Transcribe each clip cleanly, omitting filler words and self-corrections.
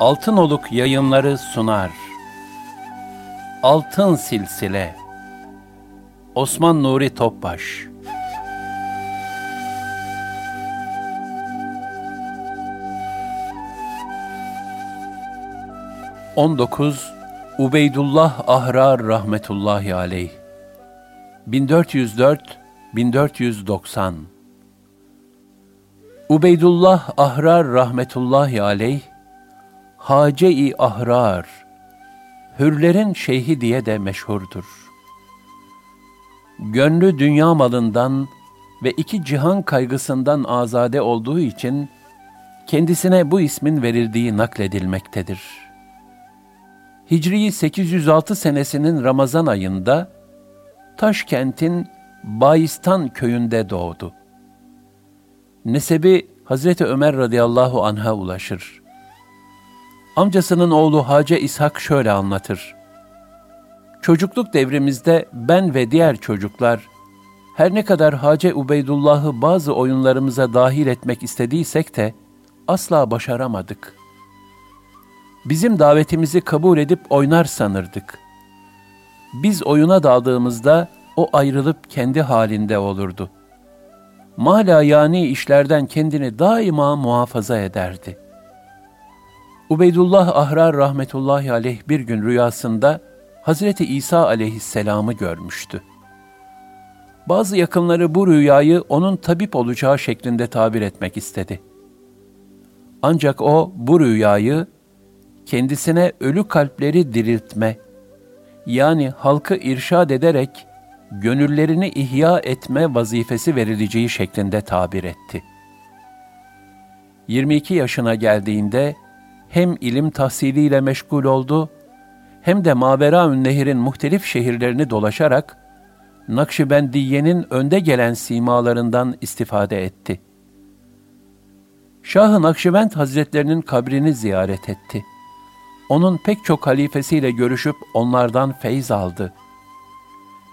Altınoluk Yayınları sunar. Altın Silsile. Osman Nuri Topbaş. Ubeydullah Ahrar rahmetullahi aleyh. 1404-1490. Ubeydullah Ahrar rahmetullahi aleyh, Hace-i Ahrar, hürlerin şeyhi diye de meşhurdur. Gönlü dünya malından ve iki cihan kaygısından azade olduğu için kendisine bu ismin verildiği nakledilmektedir. Hicri 806 senesinin Ramazan ayında Taşkent'in Baistan köyünde doğdu. Nesebi Hazreti Ömer radıyallahu anh'a ulaşır. Amcasının oğlu Hacı İshak şöyle anlatır. Çocukluk devrimizde ben ve diğer çocuklar, her ne kadar Hacı Ubeydullah'ı bazı oyunlarımıza dahil etmek istediysek de asla başaramadık. Bizim davetimizi kabul edip oynar sanırdık. Biz oyuna daldığımızda o ayrılıp kendi halinde olurdu. Malayani işlerden kendini daima muhafaza ederdi. Ubeydullah Ahrar rahmetullahi aleyh bir gün rüyasında Hazreti İsa aleyhisselamı görmüştü. Bazı yakınları bu rüyayı onun tabip olacağı şeklinde tabir etmek istedi. Ancak o bu rüyayı kendisine ölü kalpleri diriltme, yani halkı irşad ederek gönüllerini ihya etme vazifesi verileceği şeklinde tabir etti. 22 yaşına geldiğinde hem ilim tahsiliyle meşgul oldu, hem de Maveraü'n-Nehir'in muhtelif şehirlerini dolaşarak Nakşibendiyye'nin önde gelen simalarından istifade etti. Şahı Nakşibend Hazretlerinin kabrini ziyaret etti. Onun pek çok halifesiyle görüşüp onlardan feyz aldı.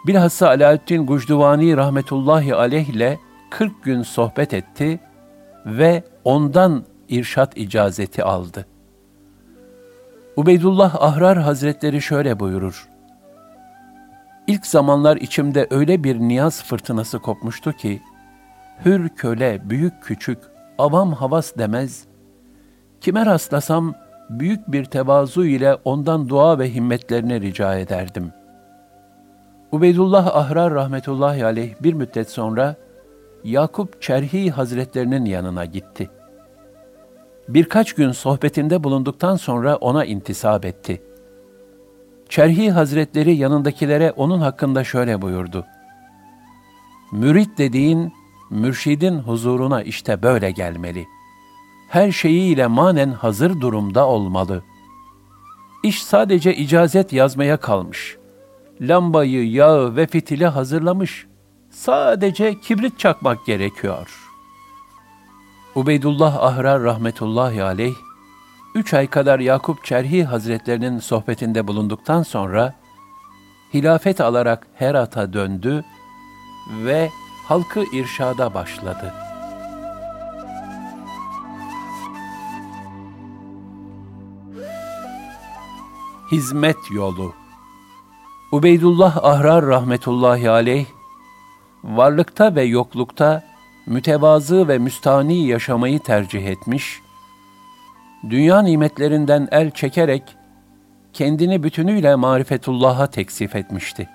Bilhassa Alaaddin Gucduvani rahmetullahi aleyh ile 40 gün sohbet etti ve ondan irşat icazeti aldı. Ubeydullah Ahrar Hazretleri şöyle buyurur. İlk zamanlar içimde öyle bir niyaz fırtınası kopmuştu ki, hür köle, büyük küçük, avam havas demez, kime rastlasam büyük bir tevazu ile ondan dua ve himmetlerini rica ederdim. Ubeydullah Ahrar rahmetullahi aleyh bir müddet sonra Yakup Çerhi Hazretlerinin yanına gitti. Birkaç gün sohbetinde bulunduktan sonra ona intisap etti. Çerhi Hazretleri yanındakilere onun hakkında şöyle buyurdu. Mürit dediğin, mürşidin huzuruna işte böyle gelmeli. Her şeyiyle manen hazır durumda olmalı. İş sadece icazet yazmaya kalmış. Lambayı, yağı ve fitili hazırlamış. Sadece kibrit çakmak gerekiyor. Ubeydullah Ahrar rahmetullahi aleyh, 3 ay kadar Yakup Çerhi Hazretlerinin sohbetinde bulunduktan sonra, hilafet alarak Herat'a döndü ve halkı irşada başladı. Hizmet Yolu. Ubeydullah Ahrar rahmetullahi aleyh, varlıkta ve yoklukta mütevazı ve müstani yaşamayı tercih etmiş, dünya nimetlerinden el çekerek kendini bütünüyle marifetullah'a teksif etmişti.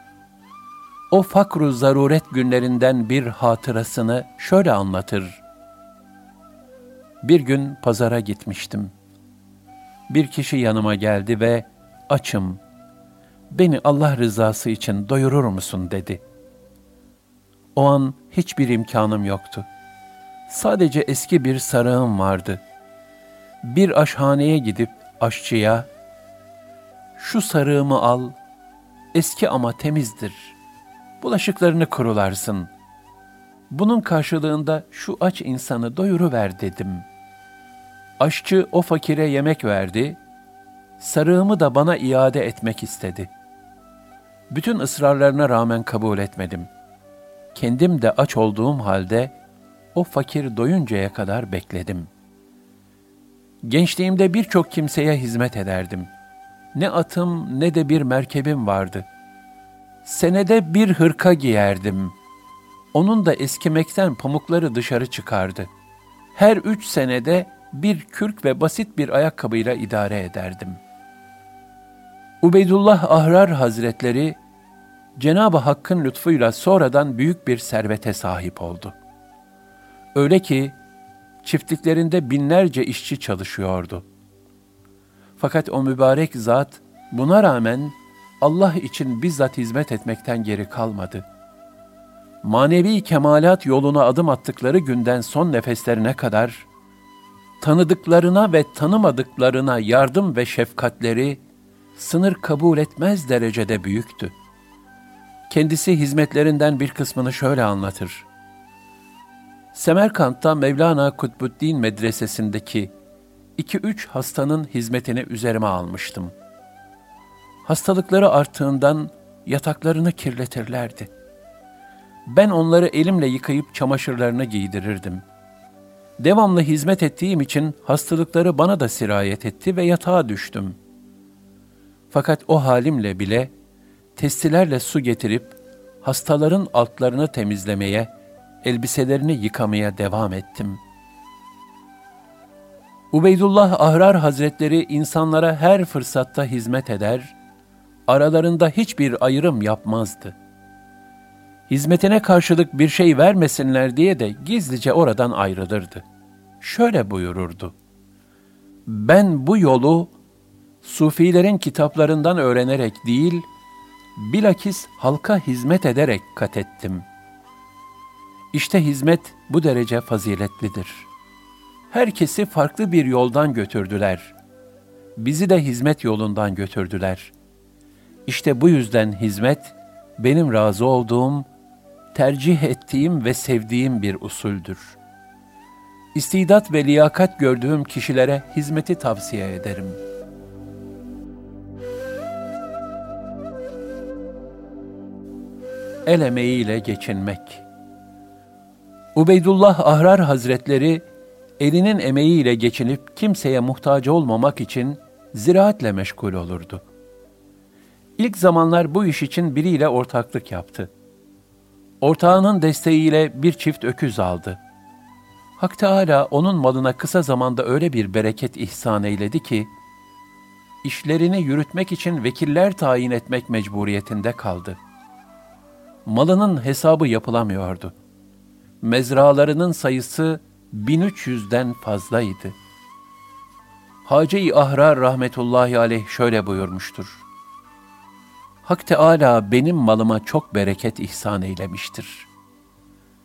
O fakr-ı zaruret günlerinden bir hatırasını şöyle anlatır. Bir gün pazara gitmiştim. bir kişi yanıma geldi ve "Açım, beni Allah rızası için doyurur musun?" dedi. O an hiçbir imkanım yoktu. Sadece eski bir sarığım vardı. Bir aşhaneye gidip aşçıya, "Şu sarığımı al, eski ama temizdir. Bulaşıklarını kurularsın. Bunun karşılığında şu aç insanı doyuruver" dedim. Aşçı o fakire yemek verdi, sarığımı da bana iade etmek istedi. Bütün ısrarlarına rağmen kabul etmedim. Kendim de aç olduğum halde o fakir doyuncaya kadar bekledim. Gençliğimde birçok kimseye hizmet ederdim. Ne atım ne de bir merkebim vardı. Senede bir hırka giyerdim. Onun da eskimekten pamukları dışarı çıkardı. Her 3 senede bir kürk ve basit bir ayakkabıyla idare ederdim. Ubeydullah Ahrar Hazretleri, Cenab-ı Hakk'ın lütfuyla sonradan büyük bir servete sahip oldu. Öyle ki çiftliklerinde binlerce işçi çalışıyordu. Fakat o mübarek zat buna rağmen Allah için bizzat hizmet etmekten geri kalmadı. Manevi kemalat yoluna adım attıkları günden son nefeslerine kadar tanıdıklarına ve tanımadıklarına yardım ve şefkatleri sınır kabul etmez derecede büyüktü. Kendisi hizmetlerinden bir kısmını şöyle anlatır. Semerkant'ta Mevlana Kutbuddin medresesindeki 2-3 hastanın hizmetini üzerime almıştım. Hastalıkları arttığından yataklarını kirletirlerdi. Ben onları elimle yıkayıp çamaşırlarını giydirirdim. Devamlı hizmet ettiğim için hastalıkları bana da sirayet etti ve yatağa düştüm. Fakat o halimle bile testilerle su getirip hastaların altlarını temizlemeye, elbiselerini yıkamaya devam ettim. Ubeydullah Ahrar Hazretleri insanlara her fırsatta hizmet eder, aralarında hiçbir ayrım yapmazdı. Hizmetine karşılık bir şey vermesinler diye de gizlice oradan ayrılırdı. Şöyle buyururdu: "Ben bu yolu sufilerin kitaplarından öğrenerek değil, bilakis halka hizmet ederek kat ettim." İşte hizmet bu derece faziletlidir. Herkesi farklı bir yoldan götürdüler. Bizi de hizmet yolundan götürdüler. İşte bu yüzden hizmet benim razı olduğum, tercih ettiğim ve sevdiğim bir usuldür. İstidat ve liyakat gördüğüm kişilere hizmeti tavsiye ederim. El emeğiyle geçinmek. Ubeydullah Ahrar Hazretleri, elinin emeğiyle geçinip kimseye muhtaç olmamak için ziraatle meşgul olurdu. İlk zamanlar bu iş için biriyle ortaklık yaptı. Ortağının desteğiyle bir çift öküz aldı. Hak Teâlâ onun malına kısa zamanda öyle bir bereket ihsan eyledi ki, işlerini yürütmek için vekiller tayin etmek mecburiyetinde kaldı. Malının hesabı yapılamıyordu. Mezralarının sayısı 1300'den fazlaydı. Hacı-i Ahrar rahmetullahi aleyh şöyle buyurmuştur: "Hak Teâlâ benim malıma çok bereket ihsan eylemiştir.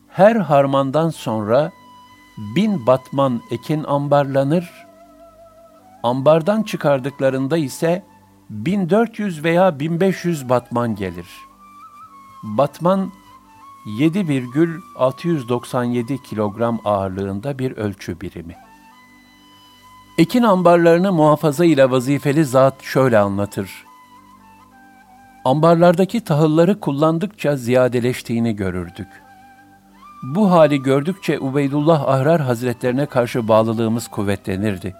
Her harmandan sonra 1000 batman ekin ambarlanır, ambardan çıkardıklarında ise 1400 veya 1500 batman gelir. Batman 7,697 kilogram ağırlığında bir ölçü birimi." Ekin ambarlarını muhafaza ile vazifeli zat şöyle anlatır: "Ambarlardaki tahılları kullandıkça ziyadeleştiğini görürdük. Bu hali gördükçe Ubeydullah Ahrar Hazretlerine karşı bağlılığımız kuvvetlenirdi.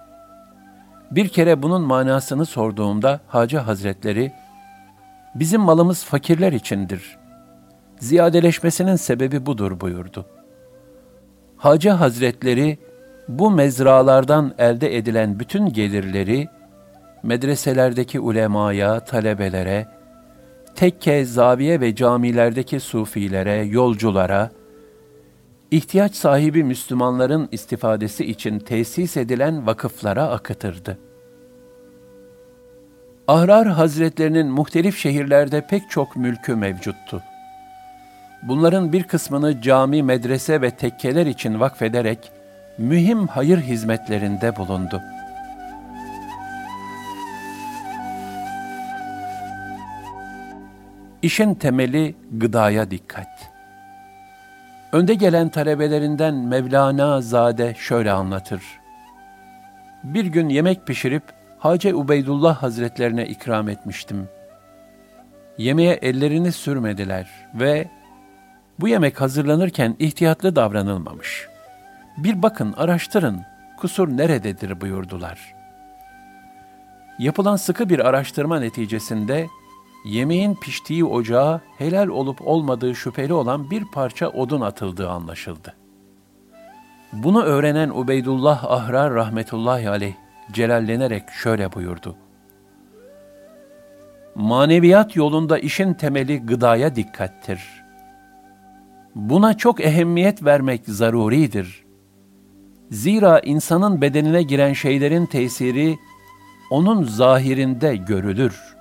Bir kere bunun manasını sorduğumda Hacı Hazretleri, 'Bizim malımız fakirler içindir. Ziyadeleşmesinin sebebi budur.' buyurdu. Hacı Hazretleri bu mezralardan elde edilen bütün gelirleri medreselerdeki ulemaya, talebelere, tekke, zaviye ve camilerdeki sufilere, yolculara, ihtiyaç sahibi Müslümanların istifadesi için tesis edilen vakıflara akıtırdı. Ahrar Hazretlerinin muhtelif şehirlerde pek çok mülkü mevcuttu. Bunların bir kısmını cami, medrese ve tekkeler için vakfederek mühim hayır hizmetlerinde bulundu. İşin temeli gıdaya dikkat. Önde gelen talebelerinden Mevlana Zade şöyle anlatır. Bir gün yemek pişirip Hacı Ubeydullah Hazretlerine ikram etmiştim. Yemeğe ellerini sürmediler ve bu yemek hazırlanırken ihtiyatlı davranılmamış. Bir bakın, araştırın, kusur nerededir buyurdular. Yapılan sıkı bir araştırma neticesinde yemeğin piştiği ocağa helal olup olmadığı şüpheli olan bir parça odun atıldığı anlaşıldı. Bunu öğrenen Ubeydullah Ahrar rahmetullahi aleyh celallenerek şöyle buyurdu. Maneviyat yolunda işin temeli gıdaya dikkattir. Buna çok ehemmiyet vermek zaruridir. Zira insanın bedenine giren şeylerin tesiri onun zahirinde görülür.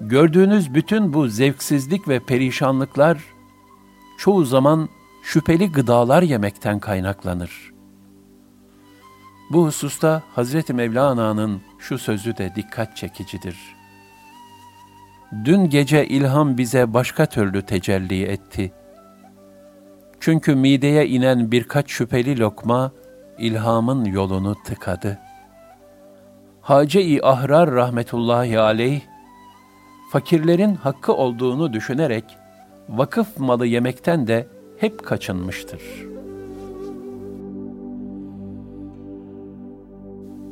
Gördüğünüz bütün bu zevksizlik ve perişanlıklar çoğu zaman şüpheli gıdalar yemekten kaynaklanır. Bu hususta Hazreti Mevlana'nın şu sözü de dikkat çekicidir. Dün gece ilham bize başka türlü tecelli etti. Çünkü mideye inen birkaç şüpheli lokma ilhamın yolunu tıkadı. Hacı-i Ahrar rahmetullahi aleyh, fakirlerin hakkı olduğunu düşünerek vakıf malı yemekten de hep kaçınmıştır.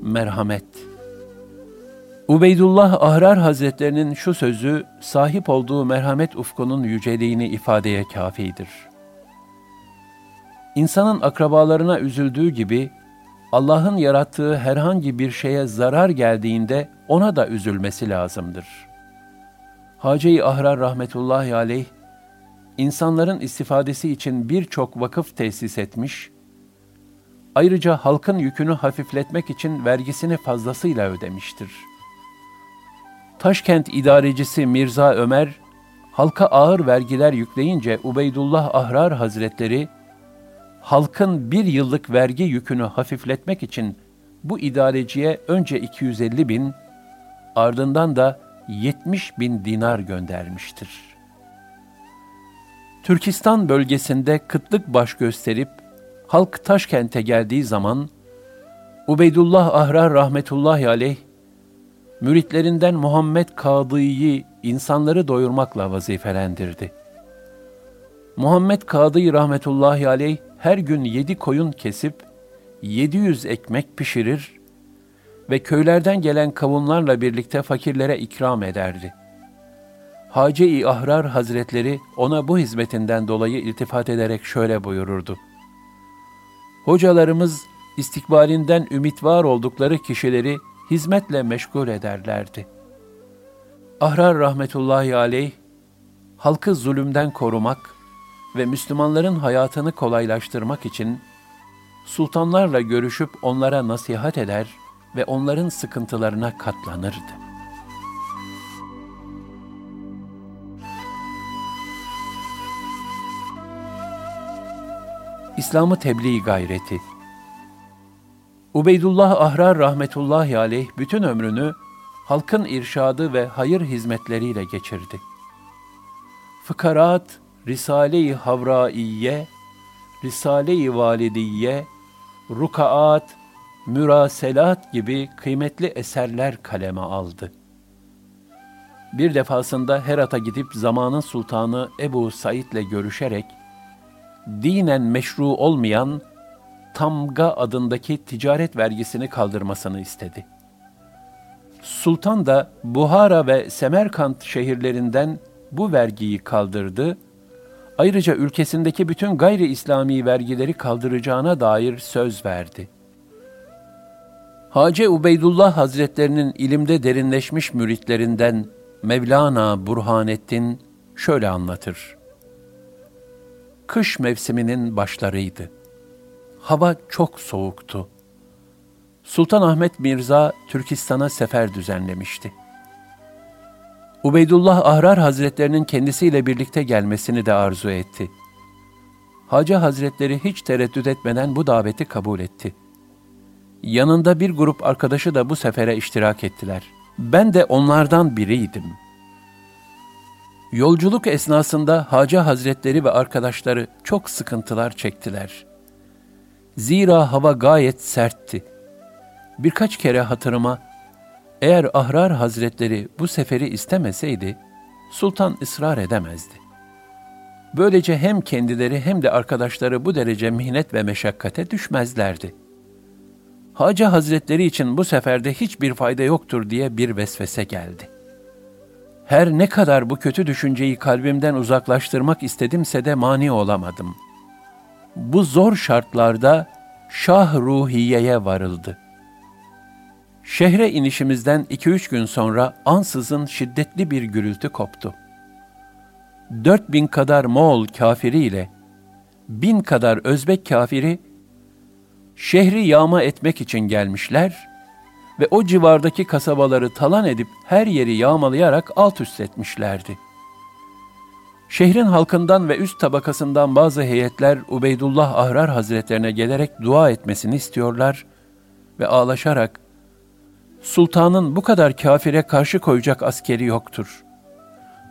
Merhamet. Ubeydullah Ahrar Hazretlerinin şu sözü sahip olduğu merhamet ufkunun yüceliğini ifadeye kafidir. İnsanın akrabalarına üzüldüğü gibi Allah'ın yarattığı herhangi bir şeye zarar geldiğinde ona da üzülmesi lazımdır. Hacı-i Ahrar rahmetullahi aleyh, insanların istifadesi için birçok vakıf tesis etmiş, ayrıca halkın yükünü hafifletmek için vergisini fazlasıyla ödemiştir. Taşkent idarecisi Mirza Ömer, halka ağır vergiler yükleyince Ubeydullah Ahrar Hazretleri, halkın bir yıllık vergi yükünü hafifletmek için bu idareciye önce 250.000, ardından da 70.000 dinar göndermiştir. Türkistan bölgesinde kıtlık baş gösterip halk Taşkent'e geldiği zaman Ubeydullah Ahrar rahmetullahi aleyh müritlerinden Muhammed Kâdî'yi insanları doyurmakla vazifelendirdi. Muhammed Kâdî rahmetullahi aleyh her gün 7 koyun kesip 700 ekmek pişirir ve köylerden gelen kavunlarla birlikte fakirlere ikram ederdi. Hacı-i Ahrar Hazretleri ona bu hizmetinden dolayı iltifat ederek şöyle buyururdu. Hocalarımız istikbalinden ümit var oldukları kişileri hizmetle meşgul ederlerdi. Ahrar rahmetullahi aleyh, halkı zulümden korumak ve Müslümanların hayatını kolaylaştırmak için sultanlarla görüşüp onlara nasihat eder ve onların sıkıntılarına katlanırdı. İslam'ı tebliğ gayreti. Ubeydullah Ahrar rahmetullahi aleyh bütün ömrünü halkın irşadı ve hayır hizmetleriyle geçirdi. Fıkarat, Risale-i Havraiyye, Risale-i Validiyye, Rukaat, Müraselat gibi kıymetli eserler kaleme aldı. Bir defasında Herat'a gidip zamanın sultanı Ebu Said'le görüşerek, dinen meşru olmayan Tamga adındaki ticaret vergisini kaldırmasını istedi. Sultan da Buhara ve Semerkant şehirlerinden bu vergiyi kaldırdı, ayrıca ülkesindeki bütün gayri İslami vergileri kaldıracağına dair söz verdi. Hacı Ubeydullah Hazretlerinin ilimde derinleşmiş müritlerinden Mevlana Burhanettin şöyle anlatır. Kış mevsiminin başlarıydı. Hava çok soğuktu. Sultan Ahmet Mirza Türkistan'a sefer düzenlemişti. Ubeydullah Ahrar Hazretlerinin kendisiyle birlikte gelmesini de arzu etti. Hacı Hazretleri hiç tereddüt etmeden bu daveti kabul etti. Yanında bir grup arkadaşı da bu sefere iştirak ettiler. Ben de onlardan biriydim. Yolculuk esnasında Hacı Hazretleri ve arkadaşları çok sıkıntılar çektiler. Zira hava gayet sertti. Birkaç kere hatırıma, eğer Ahrar Hazretleri bu seferi istemeseydi, Sultan ısrar edemezdi. Böylece hem kendileri hem de arkadaşları bu derece mihnet ve meşakkate düşmezlerdi. Hacı Hazretleri için bu seferde hiçbir fayda yoktur diye bir vesvese geldi. Her ne kadar bu kötü düşünceyi kalbimden uzaklaştırmak istedimse de mani olamadım. Bu zor şartlarda Şah Ruhiye'ye varıldı. Şehre inişimizden 2-3 gün sonra ansızın şiddetli bir gürültü koptu. 4000 kadar Moğol kafiri ile 1000 kadar Özbek kafiri şehri yağma etmek için gelmişler ve o civardaki kasabaları talan edip her yeri yağmalayarak alt üst etmişlerdi. Şehrin halkından ve üst tabakasından bazı heyetler Ubeydullah Ahrar Hazretlerine gelerek dua etmesini istiyorlar ve ağlaşarak, "Sultanın bu kadar kafire karşı koyacak askeri yoktur.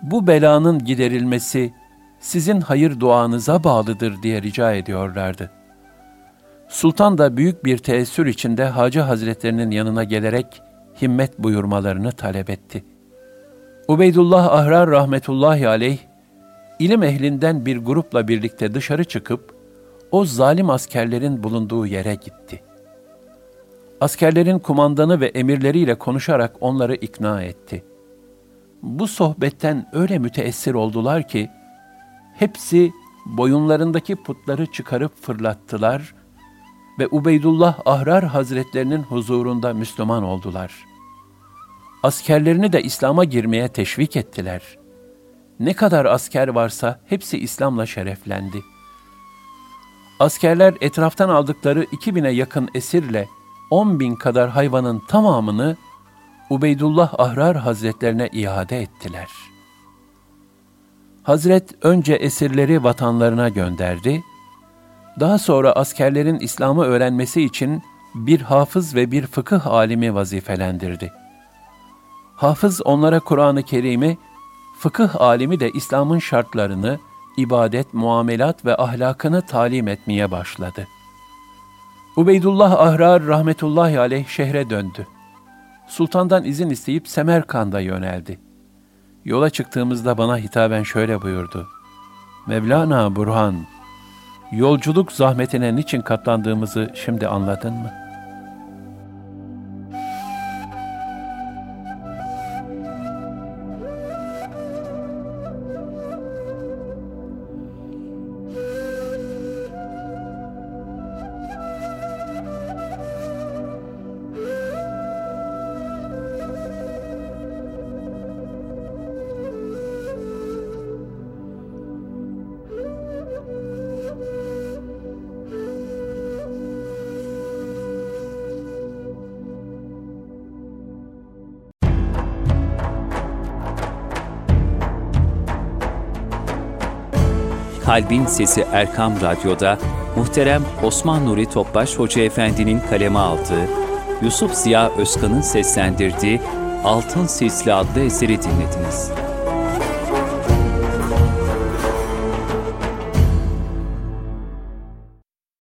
Bu belanın giderilmesi sizin hayır duanıza bağlıdır" diye rica ediyorlardı. Sultan da büyük bir teessür içinde Hacı Hazretlerinin yanına gelerek himmet buyurmalarını talep etti. Ubeydullah Ahrar rahmetullahi aleyh, ilim ehlinden bir grupla birlikte dışarı çıkıp o zalim askerlerin bulunduğu yere gitti. Askerlerin kumandanı ve emirleriyle konuşarak onları ikna etti. Bu sohbetten öyle müteessir oldular ki, hepsi boyunlarındaki putları çıkarıp fırlattılar ve Ubeydullah Ahrar Hazretlerinin huzurunda Müslüman oldular. Askerlerini de İslam'a girmeye teşvik ettiler. Ne kadar asker varsa hepsi İslam'la şereflendi. Askerler etraftan aldıkları 2000'e yakın esirle 10.000 kadar hayvanın tamamını Ubeydullah Ahrar Hazretlerine iade ettiler. Hazret önce esirleri vatanlarına gönderdi, daha sonra askerlerin İslam'ı öğrenmesi için bir hafız ve bir fıkıh alimi vazifelendirdi. Hafız onlara Kur'an-ı Kerim'i, fıkıh alimi de İslam'ın şartlarını, ibadet, muamelat ve ahlakını talim etmeye başladı. Ubeydullah Ahrar rahmetullahi aleyh şehre döndü. Sultan'dan izin isteyip Semerkant'a yöneldi. Yola çıktığımızda bana hitaben şöyle buyurdu: "Mevlana Burhan, yolculuk zahmetine niçin katlandığımızı şimdi anladın mı?" Kalbin Sesi Erkam Radyo'da muhterem Osman Nuri Topbaş Hoca Efendi'nin kaleme aldığı, Yusuf Ziya Özkan'ın seslendirdiği Altın Silsile adlı eseri dinlediniz.